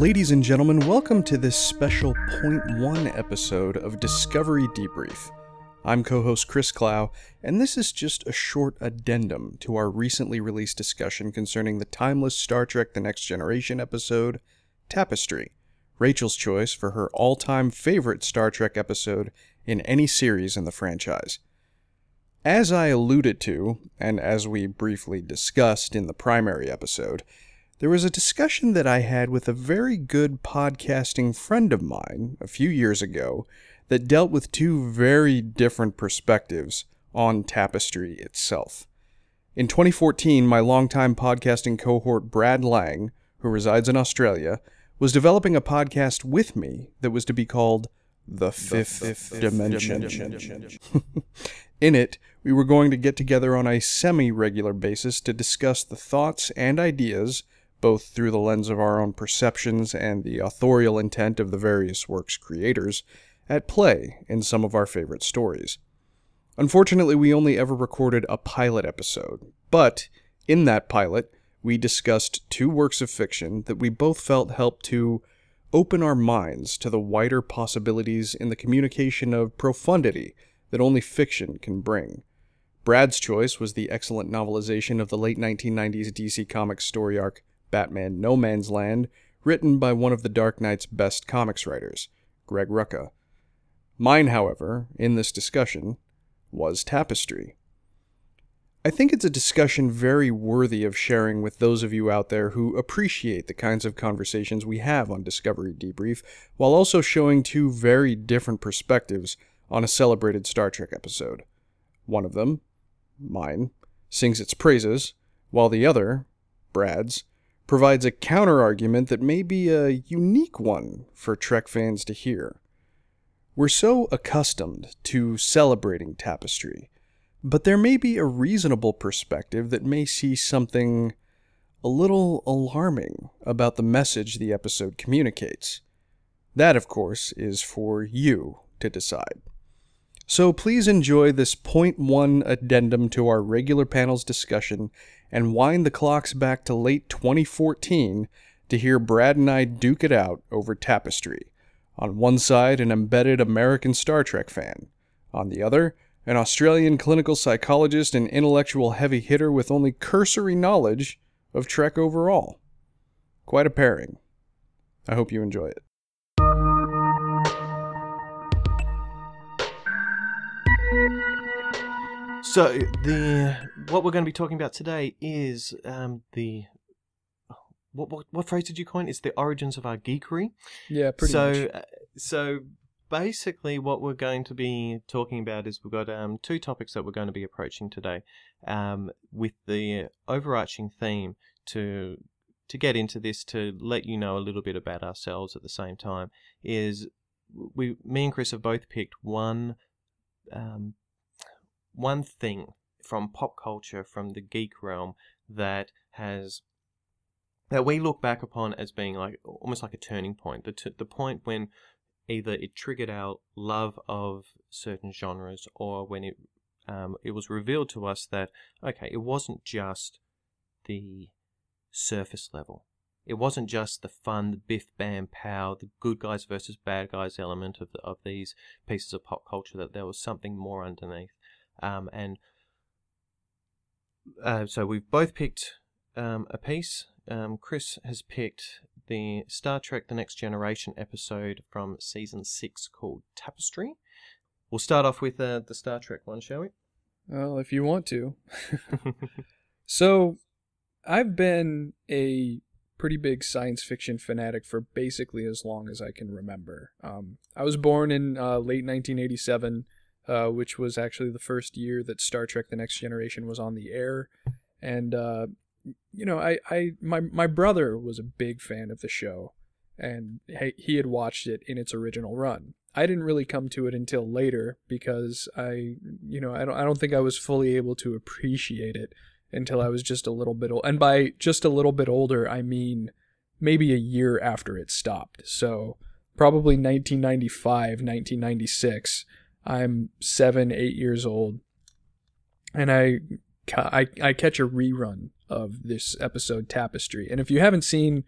Ladies and gentlemen, welcome to this special 0.1 episode of Discovery Debrief. I'm co-host Chris Clough, and this is just a short addendum to our recently released discussion concerning the timeless Star Trek: The Next Generation episode, Tapestry, Rachel's choice for her all-time favorite Star Trek episode in any series in the franchise. As I alluded to, and as we briefly discussed in the primary episode, there was a discussion that I had with a very good podcasting friend of mine a few years ago that dealt with two very different perspectives on Tapestry itself. In 2014, my longtime podcasting cohort Brad Lang, who resides in Australia, was developing a podcast with me that was to be called The Fifth Dimension. In it, we were going to get together on a semi-regular basis to discuss the thoughts and ideas, both through the lens of our own perceptions and the authorial intent of the various works' creators, at play in some of our favorite stories. Unfortunately, we only ever recorded a pilot episode, but in that pilot, we discussed two works of fiction that we both felt helped to open our minds to the wider possibilities in the communication of profundity that only fiction can bring. Brad's choice was the excellent novelization of the late 1990s DC Comics story arc Batman No Man's Land, written by one of the Dark Knight's best comics writers, Greg Rucka. Mine, however, in this discussion, was Tapestry. I think it's a discussion very worthy of sharing with those of you out there who appreciate the kinds of conversations we have on Discovery Debrief, while also showing two very different perspectives on a celebrated Star Trek episode. One of them, mine, sings its praises, while the other, Brad's, provides a counter-argument that may be a unique one for Trek fans to hear. We're so accustomed to celebrating Tapestry, but there may be a reasonable perspective that may see something a little alarming about the message the episode communicates. That, of course, is for you to decide. So please enjoy this 0.1 addendum to our regular panel's discussion and wind the clocks back to late 2014 to hear Brad and I duke it out over Tapestry. On one side, an embedded American Star Trek fan. On the other, an Australian clinical psychologist and intellectual heavy hitter with only cursory knowledge of Trek overall. Quite a pairing. I hope you enjoy it. So, what we're going to be talking about today is what phrase did you coin? It's the origins of our geekery. Yeah, pretty much. Basically, what we're going to be talking about is we've got two topics that we're going to be approaching today, with the overarching theme to get into this, to let you know a little bit about ourselves at the same time, is me and Chris have both picked one thing from pop culture, from the geek realm, that we look back upon as being like almost like a turning point, the point when either it triggered our love of certain genres, or when it was revealed to us that, okay, it wasn't just the surface level. It wasn't just the fun, the biff, bam, pow, the good guys versus bad guys element of these pieces of pop culture, that there was something more underneath. So we've both picked a piece. Chris has picked the Star Trek: The Next Generation episode from Season 6 called Tapestry. We'll start off with the Star Trek one, shall we? Well, if you want to. So, I've been a pretty big science fiction fanatic for basically as long as I can remember. I was born in late 1987, which was actually the first year that Star Trek: The Next Generation was on the air, and you know, my brother was a big fan of the show, and he had watched it in its original run. I didn't really come to it until later because I don't think I was fully able to appreciate it until I was just a little bit old. And by just a little bit older, I mean maybe a year after it stopped. So probably 1995, 1996. I'm 7, 8 years old, and I catch a rerun of this episode Tapestry. And if you haven't seen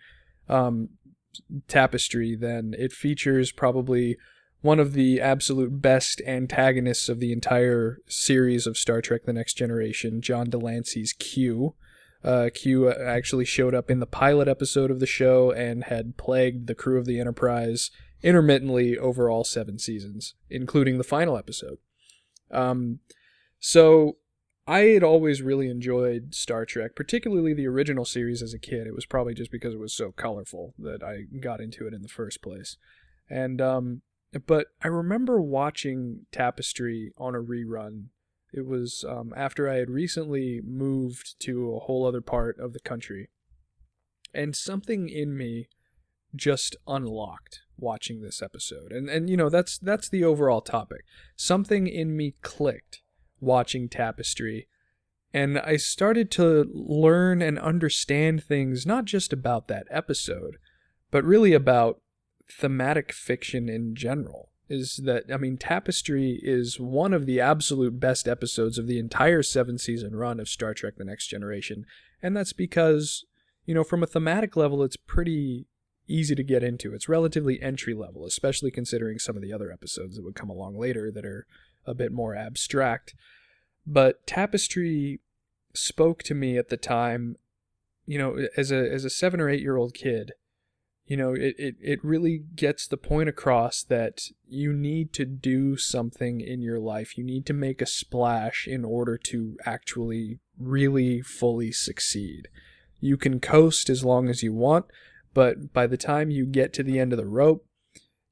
Tapestry, then it features probably one of the absolute best antagonists of the entire series of Star Trek: The Next Generation, John Delancey's Q. Q actually showed up in the pilot episode of the show and had plagued the crew of the Enterprise intermittently over all 7 seasons, including the final episode. So I had always really enjoyed Star Trek, particularly the original series as a kid. It was probably just because it was so colorful that I got into it in the first place. And but I remember watching Tapestry on a rerun. It was after I had recently moved to a whole other part of the country. And something in me just unlocked watching this episode. And you know, that's the overall topic. Something in me clicked watching Tapestry. And I started to learn and understand things, not just about that episode, but really about thematic fiction in general. Is that, I mean, Tapestry is one of the absolute best episodes of the entire 7-season run of Star Trek: The Next Generation. And that's because, you know, from a thematic level, it's pretty easy to get into. It's relatively entry level, especially considering some of the other episodes that would come along later that are a bit more abstract. But Tapestry spoke to me at the time, you know, as a 7 or 8 year old kid. You know, it really gets the point across that you need to do something in your life. You need to make a splash in order to actually really fully succeed. You can coast as long as you want, but by the time you get to the end of the rope,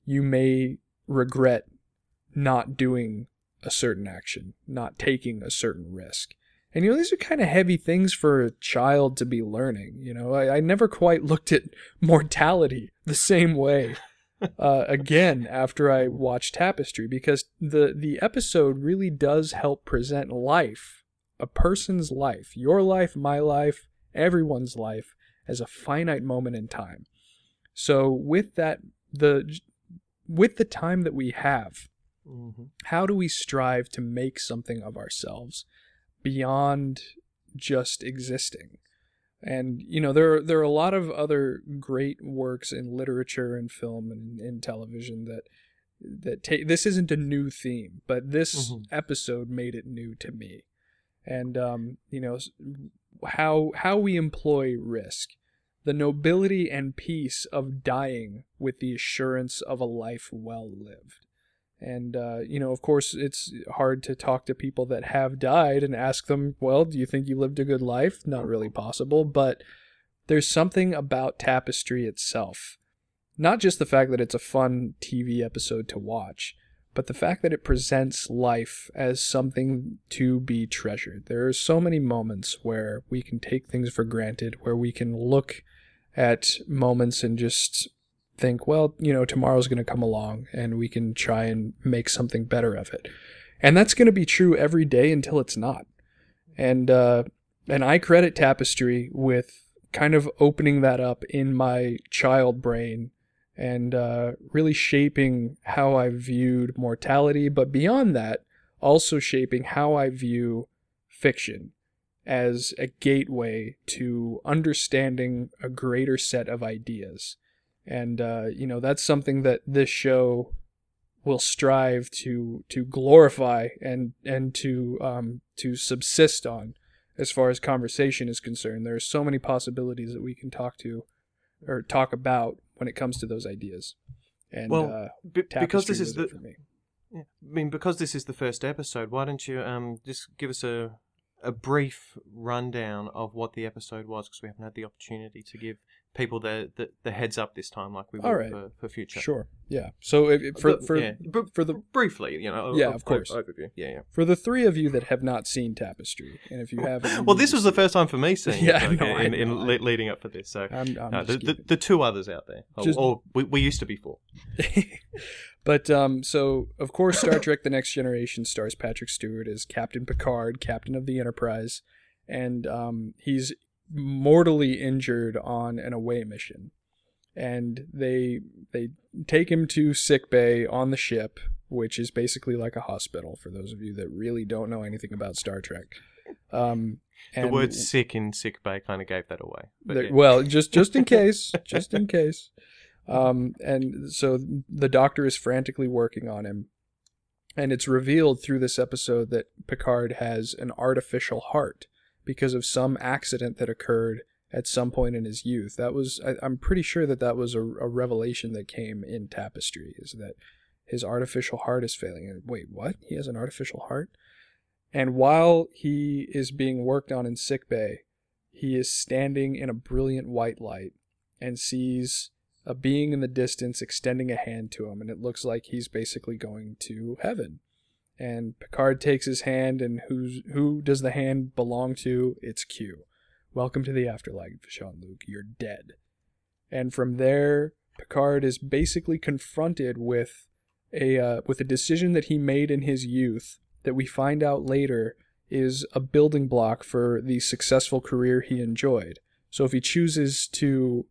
you may regret not doing a certain action, not taking a certain risk. And, you know, these are kind of heavy things for a child to be learning. You know, I never quite looked at mortality the same way again after I watched Tapestry, because the episode really does help present life, a person's life, your life, my life, everyone's life, as a finite moment in time. So with that, with the time that we have, how do we strive to make something of ourselves beyond just existing? And, you know, there are a lot of other great works in literature and film and in television that this isn't a new theme, but this episode made it new to me. And, you know, how we employ risk, the nobility and peace of dying with the assurance of a life well lived. And, you know, of course, it's hard to talk to people that have died and ask them, well, do you think you lived a good life? Not really possible. But there's something about Tapestry itself. Not just the fact that it's a fun TV episode to watch, but the fact that it presents life as something to be treasured. There are so many moments where we can take things for granted, where we can look at moments and just think, well, you know, tomorrow's going to come along and we can try and make something better of it. And that's going to be true every day until it's not. And I credit Tapestry with kind of opening that up in my child brain and really shaping how I viewed mortality, but beyond that, also shaping how I view fiction as a gateway to understanding a greater set of ideas. And, you know, that's something that this show will strive to glorify and to subsist on as far as conversation is concerned. There are so many possibilities that we can talk about when it comes to those ideas. And, because this is for me. Yeah, I mean, because this is the first episode, why don't you just give us a brief rundown of what the episode was, because we haven't had the opportunity to give people the heads up this time like we will for future. Sure, yeah. So briefly, you know. Yeah, of course. Overview. Yeah, yeah. For the three of you that have not seen Tapestry, and if you haven't... well, this was the first time for me seeing it in leading up for this. So the two others out there, we used to be 4. But, so, of course, Star Trek The Next Generation stars Patrick Stewart as Captain Picard, captain of the Enterprise, and he's mortally injured on an away mission. And they take him to sickbay on the ship, which is basically like a hospital, for those of you that really don't know anything about Star Trek. And the word sick in sickbay kind of gave that away. Well, just in case. And so the Doctor is frantically working on him. And it's revealed through this episode that Picard has an artificial heart because of some accident that occurred at some point in his youth. That was, I'm pretty sure that that was a revelation that came in Tapestry, is that his artificial heart is failing. And wait, what? He has an artificial heart? And while he is being worked on in sickbay, he is standing in a brilliant white light and sees a being in the distance extending a hand to him, and it looks like he's basically going to heaven. And Picard takes his hand, and who does the hand belong to? It's Q. Welcome to the afterlife, Jean-Luc. You're dead. And from there, Picard is basically confronted with a decision that he made in his youth that we find out later is a building block for the successful career he enjoyed. So if he chooses to...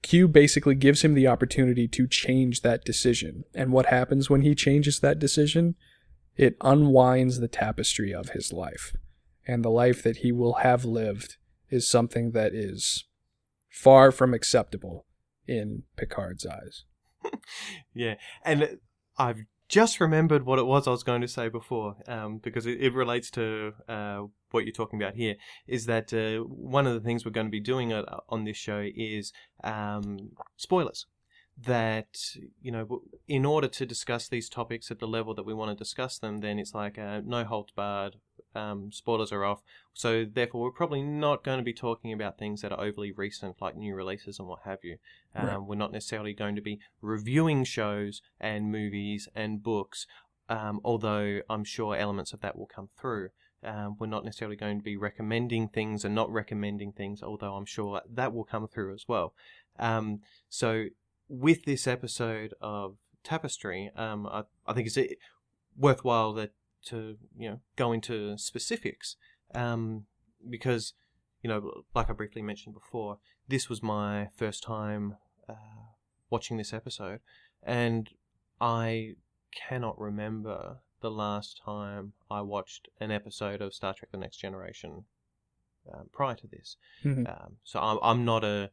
Q basically gives him the opportunity to change that decision. And what happens when he changes that decision? It unwinds the tapestry of his life. And the life that he will have lived is something that is far from acceptable in Picard's eyes. Yeah, and I've just remembered what it was I was going to say before, because it relates to what you're talking about here, is that one of the things we're going to be doing on this show is spoilers. That, you know, in order to discuss these topics at the level that we want to discuss them, then it's like no holds barred, spoilers are off. So therefore, we're probably not going to be talking about things that are overly recent, like new releases and what have you. Right. We're not necessarily going to be reviewing shows and movies and books, although I'm sure elements of that will come through. We're not necessarily going to be recommending things and not recommending things, although I'm sure that will come through as well. So with this episode of Tapestry, I think it's worthwhile to go into specifics, because, you know, like I briefly mentioned before, this was my first time watching this episode, and I cannot remember the last time I watched an episode of Star Trek: The Next Generation prior to this. Mm-hmm. So I'm not a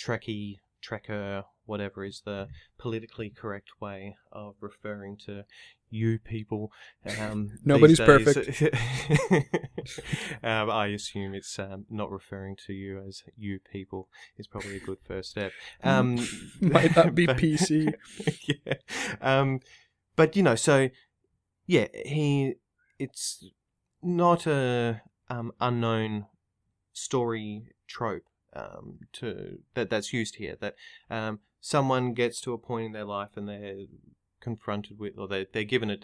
Trekkie, Trekker, whatever is the politically correct way of referring to you people. Nobody's perfect. I assume it's not referring to you as you people is probably a good first step. Might that be PC? Yeah. But, you know, so... yeah, it's not a unknown story trope that's used here. That someone gets to a point in their life and they're confronted with, or they're given a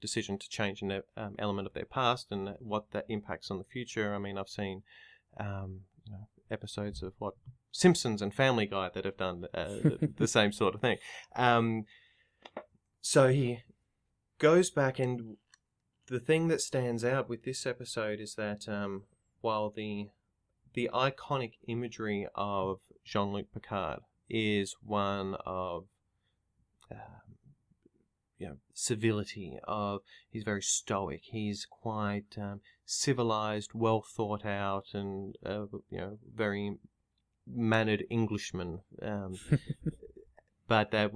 decision to change an element of their past and what that impacts on the future. I mean, I've seen episodes of Simpsons and Family Guy that have done the same sort of thing. So he goes back, and the thing that stands out with this episode is that while the iconic imagery of Jean-Luc Picard is one of civility, of he's very stoic, he's quite civilized, well thought out, and very mannered Englishman, but that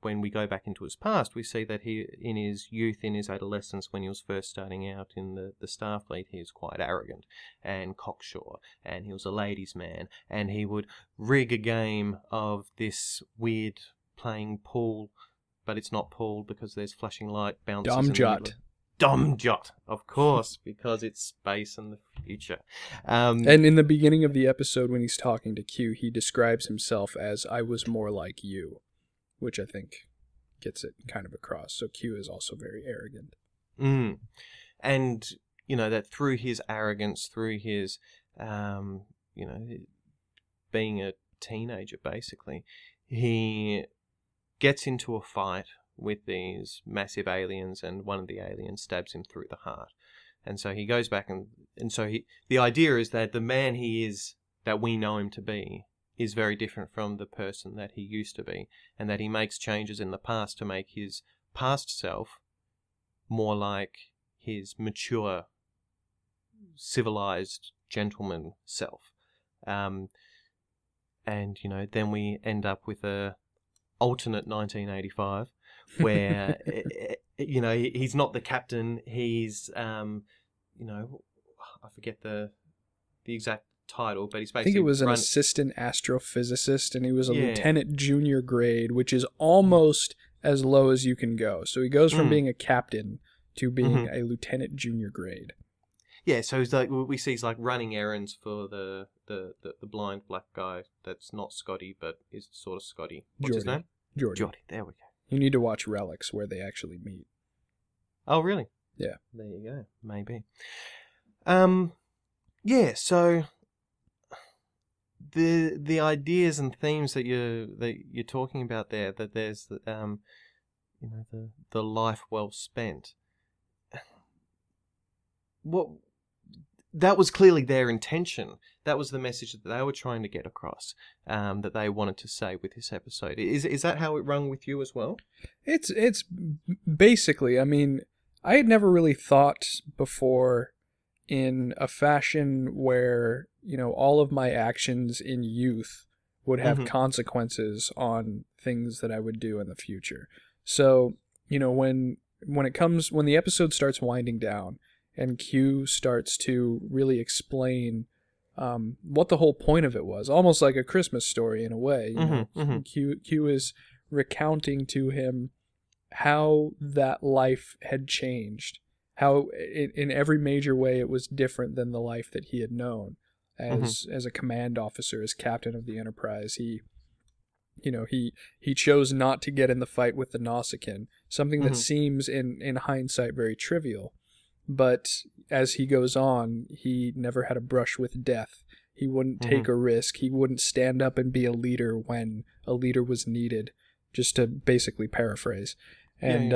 when we go back into his past, we see that he, in his youth, in his adolescence, when he was first starting out in the Starfleet, he was quite arrogant and cocksure, and he was a ladies' man, and he would rig a game of this weird playing pool, but it's not pool because there's flashing light bounces. Dom Jot. Dom Jot, of course, because it's space and the future. And in the beginning of the episode, when he's talking to Q, he describes himself as, "I was more like you," which I think gets it kind of across. So Q is also very arrogant. Mm. And, you know, that through his arrogance, through his, being a teenager, basically, he gets into a fight with these massive aliens, and one of the aliens stabs him through the heart. And so he goes back, and so the idea is that the man he is, that we know him to be, is very different from the person that he used to be, and that he makes changes in the past to make his past self more like his mature, civilized gentleman self. And, you know, then we end up with a alternate 1985 where you know, he's not the captain, he's you know, I forget the exact title, but he's basically, I think it was an assistant astrophysicist, and he was a lieutenant junior grade, which is almost as low as you can go. So he goes from being a captain to being a lieutenant junior grade. Yeah, so he's like, we see he's like running errands for the blind black guy that's not Scotty, but is sort of Scotty. What's Geordi. His name? Geordi. There we go. You need to watch Relics where they actually meet. Oh, really? Yeah. There you go. Maybe. Yeah, so the ideas and themes that you're talking about there, that there's you know, the life well spent. That was clearly their intention. That was the message that they were trying to get across, that they wanted to say with this episode. Is that how it rung with you as well? It's basically, I mean, I had never really thought before in a fashion where, you know, all of my actions in youth would have consequences on things that I would do in the future. So, you know, when the episode starts winding down, and Q starts to really explain what the whole point of it was, almost like a Christmas story in a way. You know? Q is recounting to him how that life had changed, how in every major way it was different than the life that he had known as a command officer, as captain of the Enterprise. He chose not to get in the fight with the Nausicaan, something that seems in hindsight very trivial. But as he goes on, he never had a brush with death. He wouldn't take a risk. He wouldn't stand up and be a leader when a leader was needed, just to basically paraphrase. And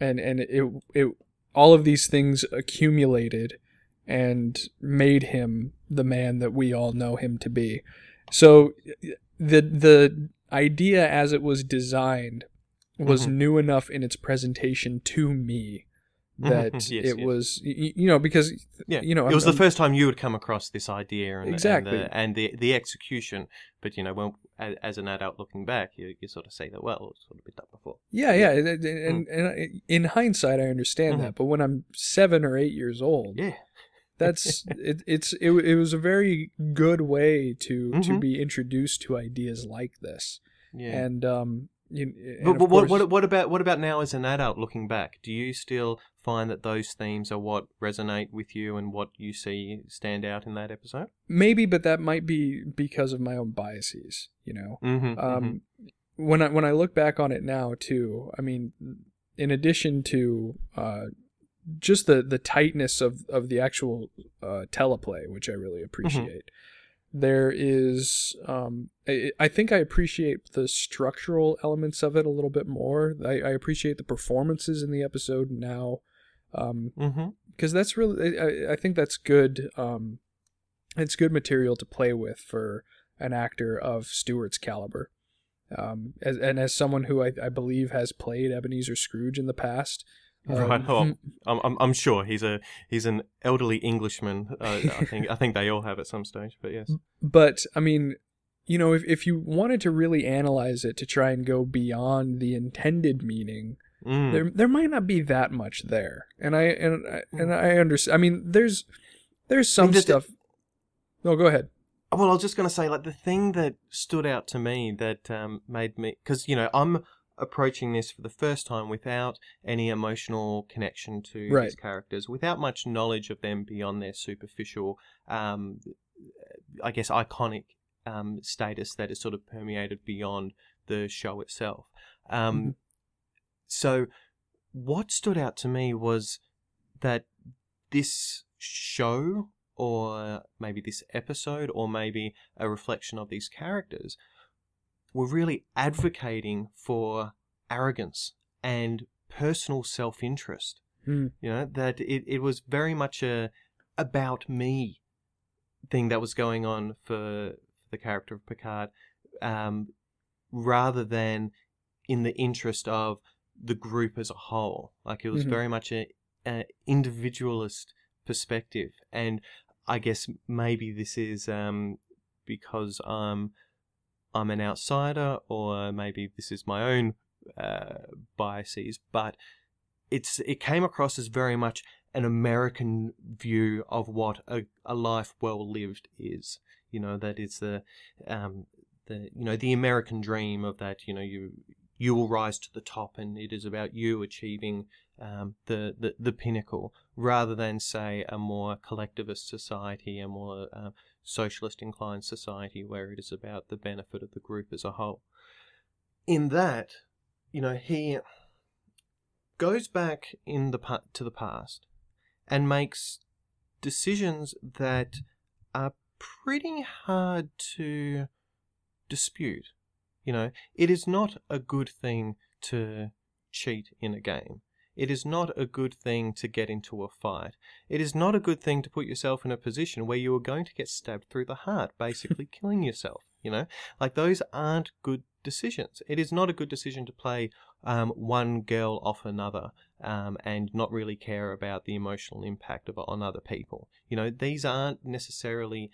it all of these things accumulated and made him the man that we all know him to be. So the idea as it was designed was new enough in its presentation to me that it was, you know, because, you know, it was the first time you had come across this idea and the execution. But, you know, when, as an adult looking back, you sort of say that, well, it's sort of been done before. And in hindsight, I understand that. But when I'm 7 or 8 years old, that's it was a very good way to be introduced to ideas like this. Yeah. And but what about now as an adult looking back? Do you still find that those themes are what resonate with you and what you see stand out in that episode? Maybe, but that might be because of my own biases, you know. When I look back on it now too, I mean, in addition to just the tightness of the actual teleplay, which I really appreciate. There is, I think I appreciate the structural elements of it a little bit more. I appreciate the performances in the episode now, because that's really, I think that's good. It's good material to play with for an actor of Stewart's caliber, as someone who I believe has played Ebenezer Scrooge in the past. Right, I'm sure he's an elderly Englishman. I think they all have at some stage, but yes. But I mean, you know, if you wanted to really analyze it to try and go beyond the intended meaning, there might not be that much there. And I understand. I mean, there's some stuff. No, go ahead. Well, I was just going to say, like, the thing that stood out to me that made me, because, you know, I'm approaching this for the first time without any emotional connection to these characters, without much knowledge of them beyond their superficial, I guess, iconic status that is sort of permeated beyond the show itself. So what stood out to me was that this show, or maybe this episode, or maybe a reflection of these characters, were really advocating for arrogance and personal self-interest. You know, that it was very much about me thing that was going on for the character of Picard, rather than in the interest of the group as a whole. Like, it was very much an individualist perspective. And I guess maybe this is because I'm I'm an outsider, or maybe this is my own biases, but it came across as very much an American view of what a life well lived is. You know, that it's the American dream of that, you know, you will rise to the top, and it is about you achieving the pinnacle, rather than, say, a more collectivist society, a more socialist inclined society, where it is about the benefit of the group as a whole. In that, you know, he goes back to the past and makes decisions that are pretty hard to dispute. You know, it is not a good thing to cheat in a game. It is not a good thing to get into a fight. It is not a good thing to put yourself in a position where you are going to get stabbed through the heart, basically killing yourself, you know? Like, those aren't good decisions. It is not a good decision to play one girl off another and not really care about the emotional impact on other people. You know, these aren't necessarily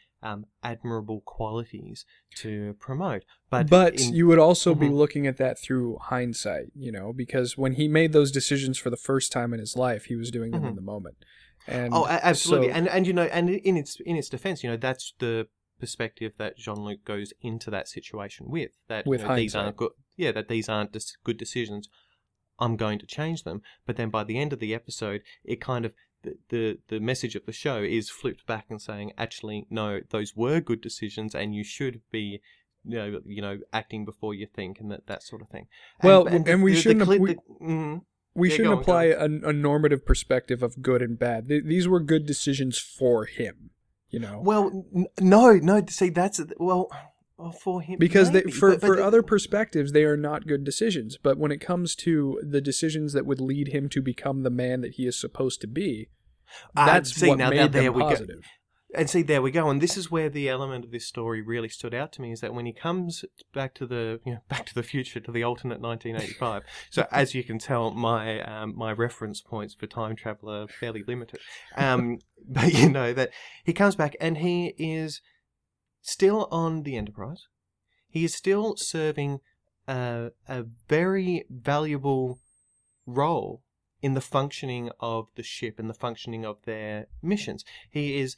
admirable qualities to promote. But you would also be looking at that through hindsight, you know, because when he made those decisions for the first time in his life, he was doing them in the moment. And absolutely. So, and you know, and in its defense, you know, that's the perspective that Jean-Luc goes into that situation with. That with, you know, these aren't good. Yeah, that these aren't good decisions. I'm going to change them. But then by the end of the episode, it kind of, the message of the show is flipped back and saying, actually, no, those were good decisions, and you should be, you know, acting before you think, and that sort of thing. Well, and we shouldn't. We shouldn't apply a normative perspective of good and bad. These were good decisions for him, you know. Well, no. See, that's for him, because maybe, for other perspectives, they are not good decisions. But when it comes to the decisions that would lead him to become the man that he is supposed to be, that's what made them positive. And see, there we go. And this is where the element of this story really stood out to me, is that when he comes back to the, you know, Back to the Future, to the alternate 1985. So as you can tell, my my reference points for time travel are fairly limited. But you know that he comes back and he is still on the Enterprise. He is still serving a very valuable role in the functioning of the ship and the functioning of their missions. He is,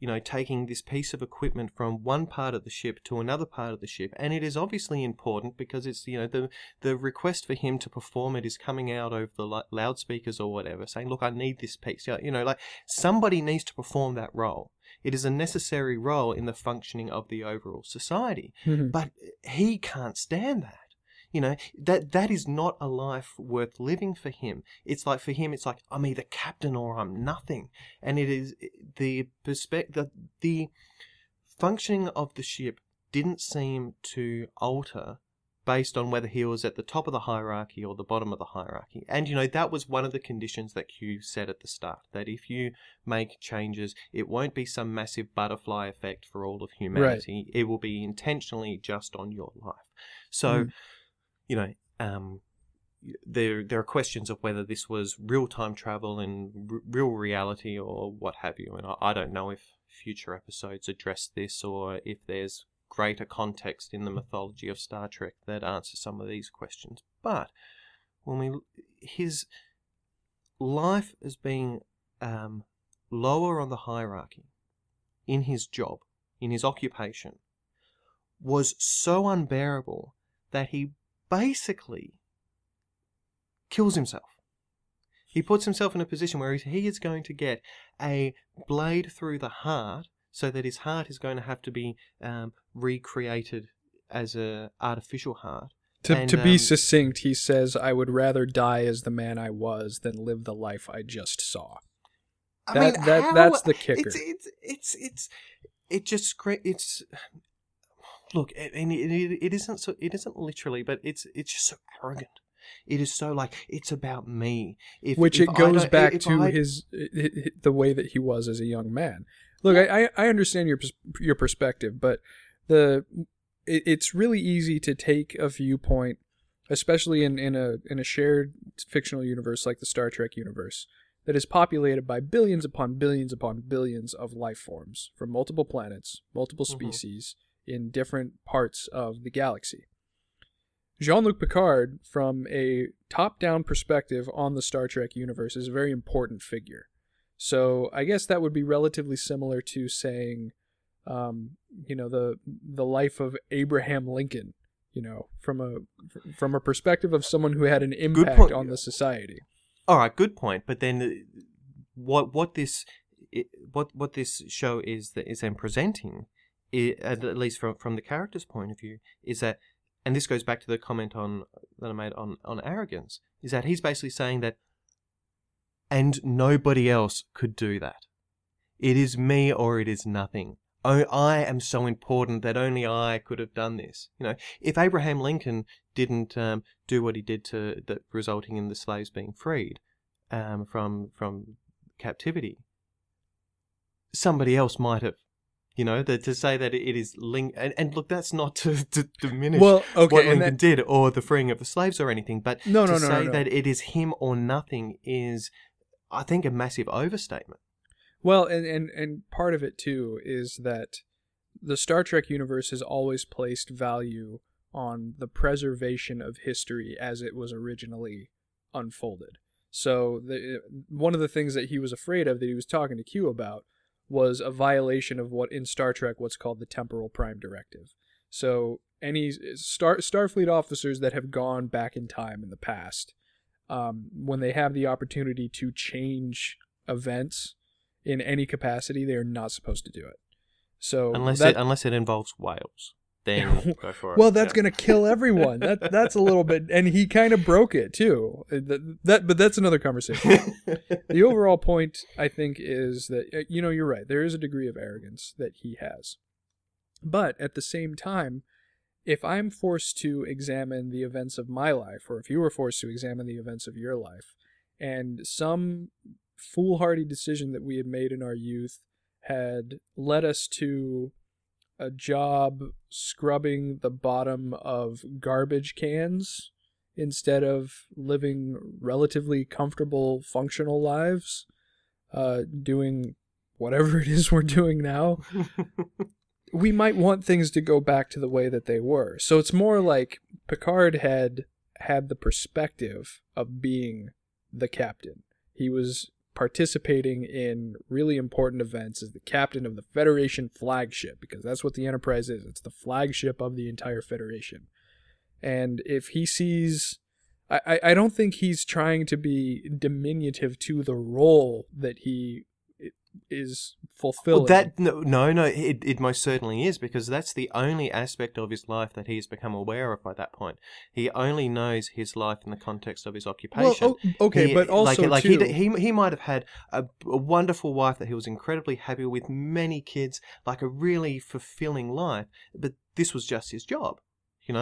you know, taking this piece of equipment from one part of the ship to another part of the ship, and it is obviously important because it's, you know, the request for him to perform it is coming out over the loudspeakers or whatever, saying, look, I need this piece. You know, like, somebody needs to perform that role. It is a necessary role in the functioning of the overall society. Mm-hmm. But he can't stand that. You know, that is not a life worth living for him. It's like, for him, it's like, I'm either captain or I'm nothing. And it is the functioning of the ship didn't seem to alter based on whether he was at the top of the hierarchy or the bottom of the hierarchy. And, you know, that was one of the conditions that Q said at the start, that if you make changes, it won't be some massive butterfly effect for all of humanity. Right. It will be intentionally just on your life. So, you know, there are questions of whether this was real time travel and real reality or what have you. And I don't know if future episodes address this, or if there's greater context in the mythology of Star Trek that answers some of these questions. But his life as being lower on the hierarchy in his job, in his occupation, was so unbearable that he basically kills himself. He puts himself in a position where he is going to get a blade through the heart, so that his heart is going to have to be recreated as an artificial heart. To be succinct, he says, I would rather die as the man I was than live the life I just saw. That's the kicker. Look, it isn't literally, but it's just so arrogant. It is so like, it's about me. Which goes back to the way that he was as a young man. Look, I understand your perspective, but it's really easy to take a viewpoint, especially in a shared fictional universe like the Star Trek universe, that is populated by billions upon billions upon billions of life forms from multiple planets, multiple species. in different parts of the galaxy. Jean-Luc Picard, from a top-down perspective on the Star Trek universe, is a very important figure. So I guess that would be relatively similar to saying, the life of Abraham Lincoln, from a perspective of someone who had an impact on the society. All right, good point. But then, what this show is then presenting, at least from the character's point of view, is that, and this goes back to the comment that I made on arrogance, is that he's basically saying that, and nobody else could do that. It is me or it is nothing. Oh, I am so important that only I could have done this. If Abraham Lincoln didn't do what he did resulting in the slaves being freed from captivity, somebody else might have. To say that it is linked, and look, that's not to diminish what Lincoln did or the freeing of the slaves or anything, but that it is him or nothing is, I think, a massive overstatement. Well, and part of it, too, is that the Star Trek universe has always placed value on the preservation of history as it was originally unfolded. So one of the things that he was afraid of, that he was talking to Q about, was a violation of what in Star Trek what's called the Temporal Prime Directive. So any Starfleet officers that have gone back in time in the past, when they have the opportunity to change events in any capacity, they are not supposed to do it. So unless it involves whales, then go for it. Well, that's going to kill everyone. That's a little bit, and he kind of broke it too. But that's another conversation. The overall point, I think, is that you're right. There is a degree of arrogance that he has, but at the same time, if I'm forced to examine the events of my life, or if you were forced to examine the events of your life, and some foolhardy decision that we had made in our youth had led us to a job scrubbing the bottom of garbage cans instead of living relatively comfortable, functional lives, doing whatever it is we're doing now, we might want things to go back to the way that they were. So it's more like Picard had the perspective of being the captain. He was participating in really important events as the captain of the Federation flagship, because that's what the Enterprise is. It's the flagship of the entire Federation. And if he sees... I don't think he's trying to be diminutive to the role that he is fulfilling. Well, it most certainly is, because that's the only aspect of his life that he's become aware of by that point. He only knows his life in the context of his occupation. Well, but also too... He might have had a wonderful wife that he was incredibly happy with, many kids, like a really fulfilling life, but this was just his job, it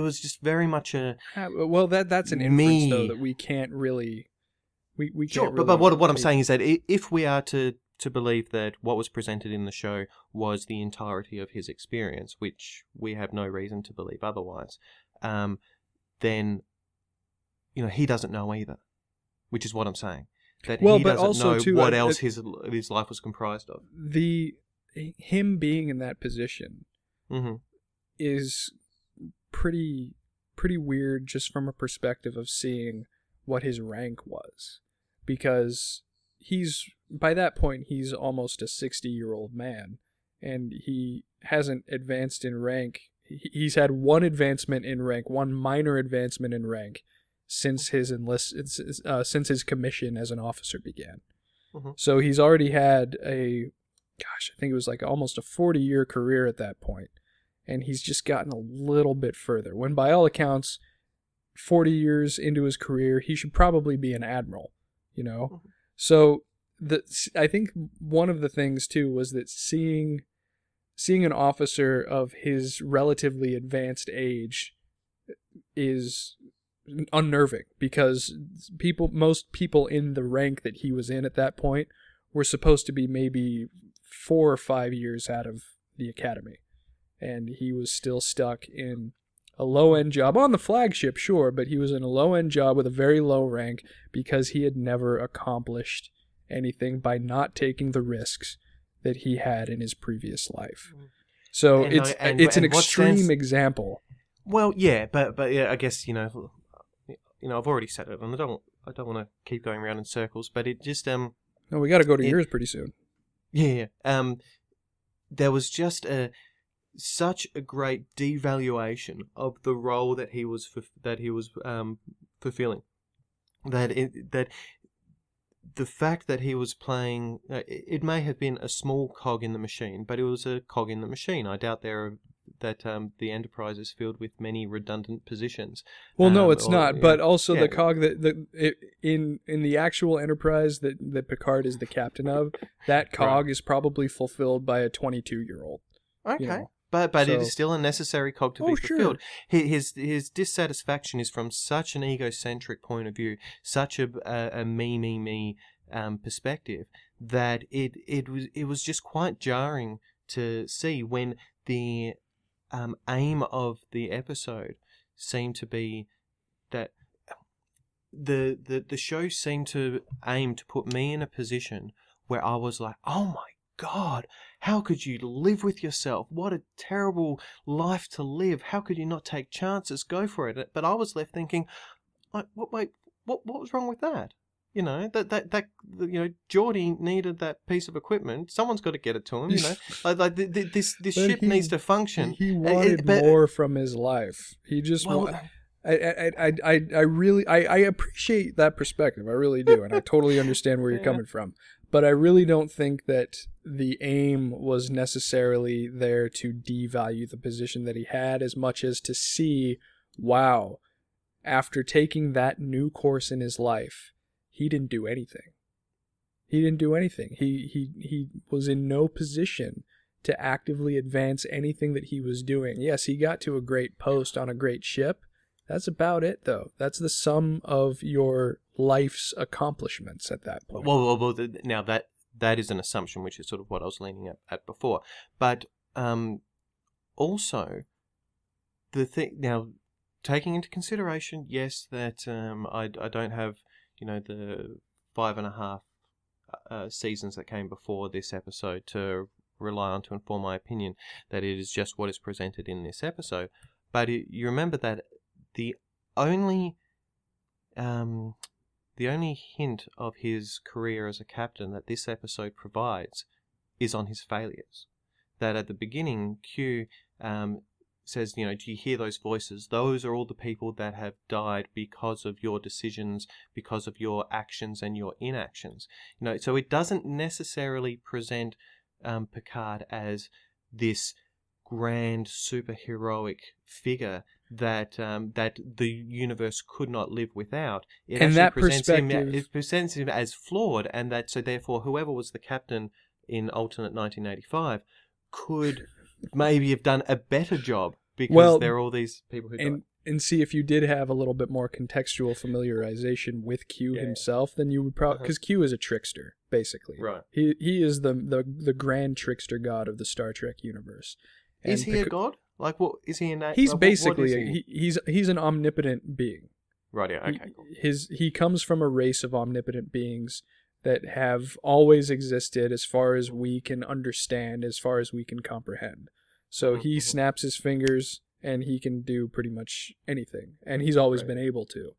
was just very much a... Well, that's an inference, though, that we can't really... We sure, really but what I'm saying is that if we are to believe that what was presented in the show was the entirety of his experience, which we have no reason to believe otherwise, then he doesn't know either, which is what I'm saying. He doesn't know what else his life was comprised of. Him being in that position is pretty weird, just from a perspective of seeing what his rank was, because by that point he's almost a 60-year-old man, and he hasn't advanced in rank. He's had one minor advancement in rank since his since his commission as an officer began. So he's already had I think it was like almost a 40-year career at that point, and he's just gotten a little bit further, when by all accounts 40 years into his career, he should probably be an admiral, So I think one of the things, too, was that seeing an officer of his relatively advanced age is unnerving, because most people in the rank that he was in at that point were supposed to be maybe 4 or 5 years out of the academy, and he was still stuck in a low-end job on the flagship, sure, but he was in a low-end job with a very low rank because he had never accomplished anything by not taking the risks that he had in his previous life. So it's an extreme example. Well, yeah, but yeah, I guess you know, I've already said it, and I don't want to keep going around in circles, but it just No, we got to go to yours pretty soon. Yeah. There was just such a great devaluation of the role that he was fulfilling. That the fact that he was playing, it may have been a small cog in the machine, but it was a cog in the machine. I doubt the Enterprise is filled with many redundant positions. Well, no, it's not. But also the cog in the actual Enterprise that Picard is the captain of, that cog is probably fulfilled by a 22-year-old. Okay. You know? But so, it is still a necessary cog to be fulfilled. Sure. His dissatisfaction is from such an egocentric point of view, such a me perspective, that it was just quite jarring to see when the aim of the episode seemed to be that the show seemed to aim to put me in a position where I was like, oh my God, how could you live with yourself? What a terrible life to live. How could you not take chances? Go for it. But I was left thinking, like, what was wrong with that? You know, that Geordi needed that piece of equipment. Someone's got to get it to him, you know. This ship needs to function. He wanted more from his life. He just I appreciate that perspective. I really do. And I totally understand where you're coming from. But I really don't think that the aim was necessarily there to devalue the position that he had as much as to see, wow, after taking that new course in his life, he didn't do anything. He didn't do anything. He was in no position to actively advance anything that he was doing. Yes, he got to a great post on a great ship. That's about it, though. That's the sum of your life's accomplishments at that point. Well, now that is an assumption, which is sort of what I was leaning at before. But also, the thing now, taking into consideration, yes, that I don't have, you know, the 5.5 seasons that came before this episode to rely on to inform my opinion that it is just what is presented in this episode. But you remember that the only hint of his career as a captain that this episode provides is on his failures. That at the beginning, Q says, you know, do you hear those voices? Those are all the people that have died because of your decisions, because of your actions and your inactions. You know, so it doesn't necessarily present Picard as this grand superheroic figure that the universe could not live without. It presents him as flawed, and that so therefore whoever was the captain in alternate 1985 could maybe have done a better job because there are all these people who died. And see, if you did have a little bit more contextual familiarization with Q himself, then you would probably... Because Q is a trickster, basically. Right. He is the grand trickster god of the Star Trek universe. And is he a god? Like, what is he? He's an omnipotent being. Right. Yeah. Okay. Cool. He comes from a race of omnipotent beings that have always existed, as far as we can understand, as far as we can comprehend. So he snaps his fingers, and he can do pretty much anything, and he's always been able to.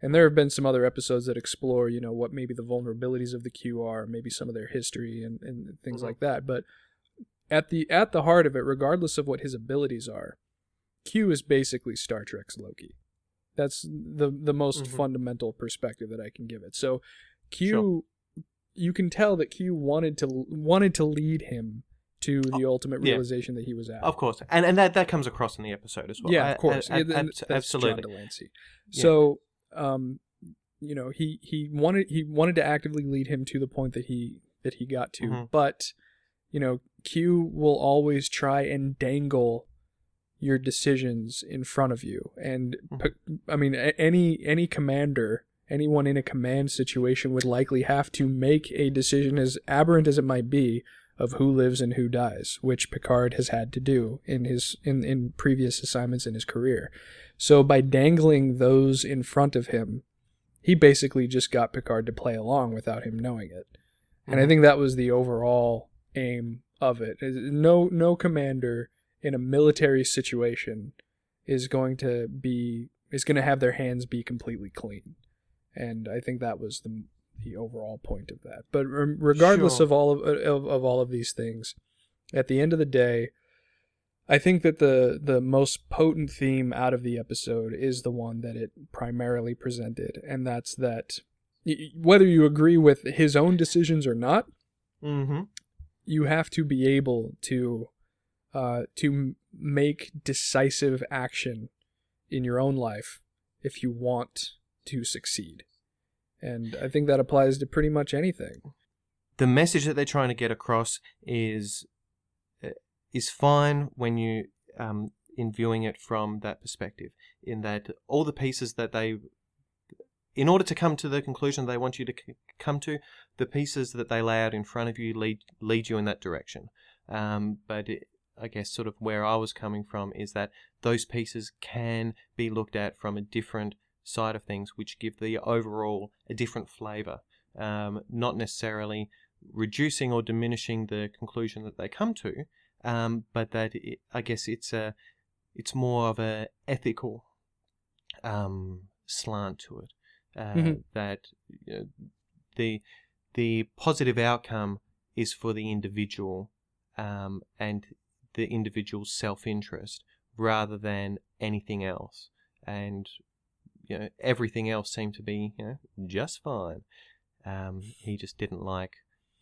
And there have been some other episodes that explore, you know, what maybe the vulnerabilities of the Q are, maybe some of their history and things like that, but. At the heart of it, regardless of what his abilities are, Q is basically Star Trek's Loki. That's the most fundamental perspective that I can give it. So Q, you can tell that Q wanted to lead him to the ultimate realization that he was at. Of course. And that comes across in the episode as well. Yeah, of course. Absolutely. John Delancey. Yeah. So you know, he wanted to actively lead him to the point that he got to, but you know, Q will always try and dangle your decisions in front of you. And I mean, any commander, anyone in a command situation would likely have to make a decision, as aberrant as it might be, of who lives and who dies, which Picard has had to do in his in previous assignments in his career. So by dangling those in front of him, he basically just got Picard to play along without him knowing it. And I think that was the overall aim of it. No commander in a military situation is going to have their hands be completely clean. And I think that was the overall point of that. But regardless sure. of all of these things, at the end of the day, I think that the most potent theme out of the episode is the one that it primarily presented, and that's that whether you agree with his own decisions or not, mm-hmm. you have to be able to make decisive action in your own life if you want to succeed. And I think that applies to pretty much anything. The message that they're trying to get across is fine when you, in viewing it from that perspective, in that all the pieces that they, in order to come to the conclusion they want you to come to, the pieces that they lay out in front of you lead you in that direction. But I guess sort of where I was coming from is that those pieces can be looked at from a different side of things, which give the overall a different flavour, not necessarily reducing or diminishing the conclusion that they come to, but that it, I guess it's more of a ethical slant to it. Mm-hmm. That the positive outcome is for the individual and the individual's self-interest rather than anything else. And you know, everything else seemed to be, you know, just fine. He just didn't like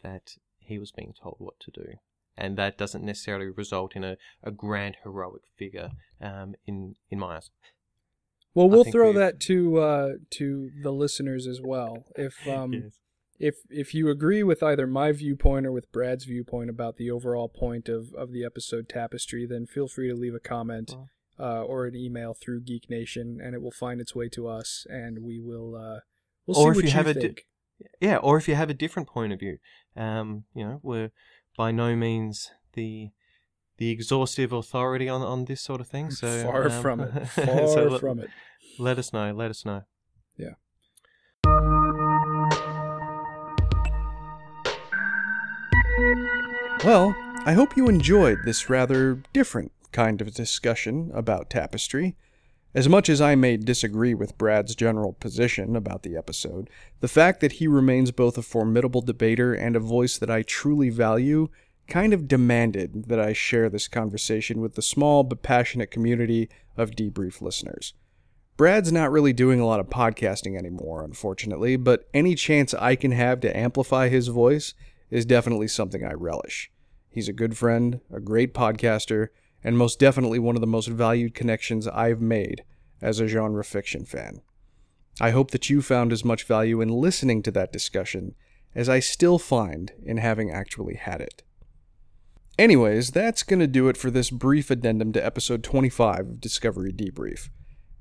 that he was being told what to do. And that doesn't necessarily result in a grand heroic figure in my eyes. Well, we'll throw that to the listeners as well. If you agree with either my viewpoint or with Brad's viewpoint about the overall point of the episode Tapestry, then feel free to leave a comment or an email through Geek Nation, and it will find its way to us, and we will we'll see what you think. Or if you have a different point of view, you know, we're by no means the exhaustive authority on this sort of thing. So far from it. Far from it. Let us know. Let us know. Yeah. Well, I hope you enjoyed this rather different kind of discussion about Tapestry. As much as I may disagree with Brad's general position about the episode, the fact that he remains both a formidable debater and a voice that I truly value kind of demanded that I share this conversation with the small but passionate community of Debrief listeners. Brad's not really doing a lot of podcasting anymore, unfortunately, but any chance I can have to amplify his voice is definitely something I relish. He's a good friend, a great podcaster, and most definitely one of the most valued connections I've made as a genre fiction fan. I hope that you found as much value in listening to that discussion as I still find in having actually had it. Anyways, that's going to do it for this brief addendum to episode 25 of Discovery Debrief.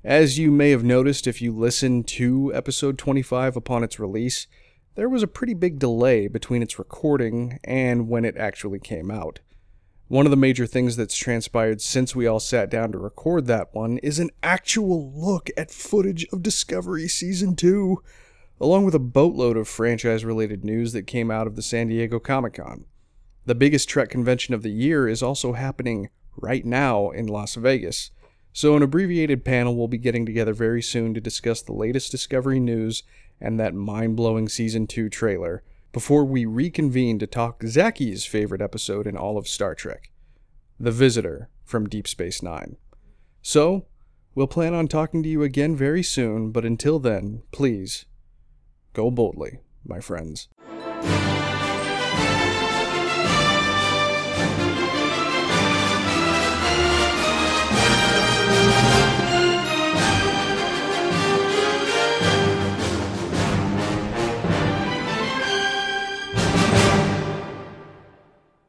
As you may have noticed if you listened to episode 25 upon its release, there was a pretty big delay between its recording and when it actually came out. One of the major things that's transpired since we all sat down to record that one is an actual look at footage of Discovery Season 2, along with a boatload of franchise-related news that came out of the San Diego Comic-Con. The biggest Trek convention of the year is also happening right now in Las Vegas, so an abbreviated panel will be getting together very soon to discuss the latest Discovery news and that mind-blowing Season 2 trailer, before we reconvene to talk Zaki's favorite episode in all of Star Trek, The Visitor from Deep Space Nine. So, we'll plan on talking to you again very soon, but until then, please, go boldly, my friends.